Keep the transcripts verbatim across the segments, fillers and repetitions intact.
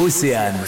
Océane.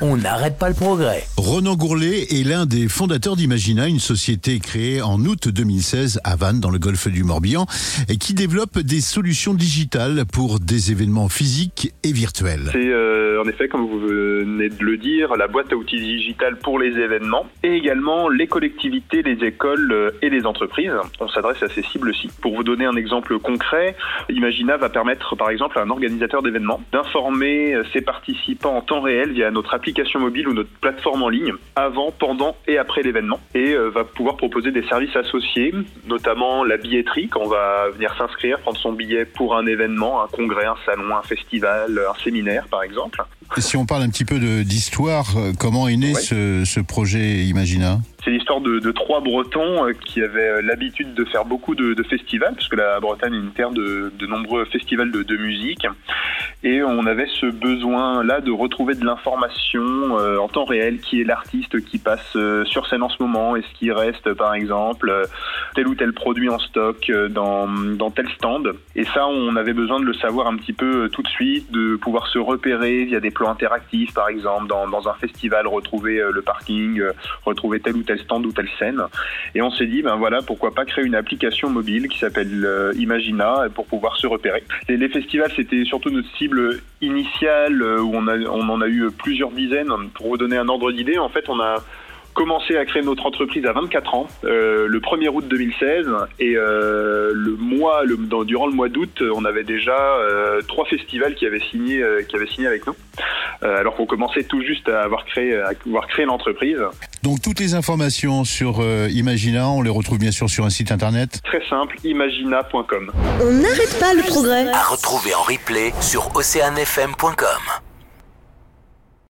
On n'arrête pas le progrès. Ronan Gourlet est l'un des fondateurs d'Imagina, une société créée en août deux mille seize à Vannes, dans le golfe du Morbihan, et qui développe des solutions digitales pour des événements physiques et virtuels. C'est euh, en effet, comme vous venez de le dire, la boîte à outils digitale pour les événements et également les collectivités, les écoles et les entreprises. On s'adresse à ces cibles-ci. Pour vous donner un exemple concret, Imagina va permettre par exemple à un organisateur d'événements d'informer ses participants en temps réel via notre application application mobile ou notre plateforme en ligne avant, pendant et après l'événement, et euh, va pouvoir proposer des services associés, notamment la billetterie quand on va venir s'inscrire, prendre son billet pour un événement, un congrès, un salon, un festival, un séminaire par exemple. Si on parle un petit peu de, d'histoire, comment est né ouais. ce, ce projet Imagina ? C'est l'histoire de, de trois Bretons qui avaient l'habitude de faire beaucoup de, de festivals, puisque la Bretagne est une terre de, de nombreux festivals de, de musique. Et on avait ce besoin-là de retrouver de l'information euh, en temps réel, qui est l'artiste qui passe euh, sur scène en ce moment, est-ce qu'il reste par exemple euh, tel ou tel produit en stock euh, dans, dans tel stand. Et ça, on avait besoin de le savoir un petit peu euh, tout de suite, de pouvoir se repérer via des plans interactifs par exemple, dans, dans un festival, retrouver euh, le parking, euh, retrouver tel ou tel stand ou telle scène. Et on s'est dit, ben voilà, pourquoi pas créer une application mobile qui s'appelle euh, Imagina pour pouvoir se repérer. Les, les festivals, c'était surtout notre cible initiale où on, a, on en a eu plusieurs dizaines. Pour vous donner un ordre d'idée, en fait, on a commencé à créer notre entreprise à vingt-quatre ans, euh, le premier août deux mille seize, et euh, le mois, le, dans, durant le mois d'août, on avait déjà euh, trois festivals qui avaient signé, euh, qui avaient signé avec nous, euh, alors qu'on commençait tout juste à avoir créé, à avoir créé l'entreprise. Donc toutes les informations sur euh, Imagina, on les retrouve bien sûr sur un site internet. Très simple, imagina point com. On n'arrête pas le progrès. À retrouver en replay sur océane f m point com.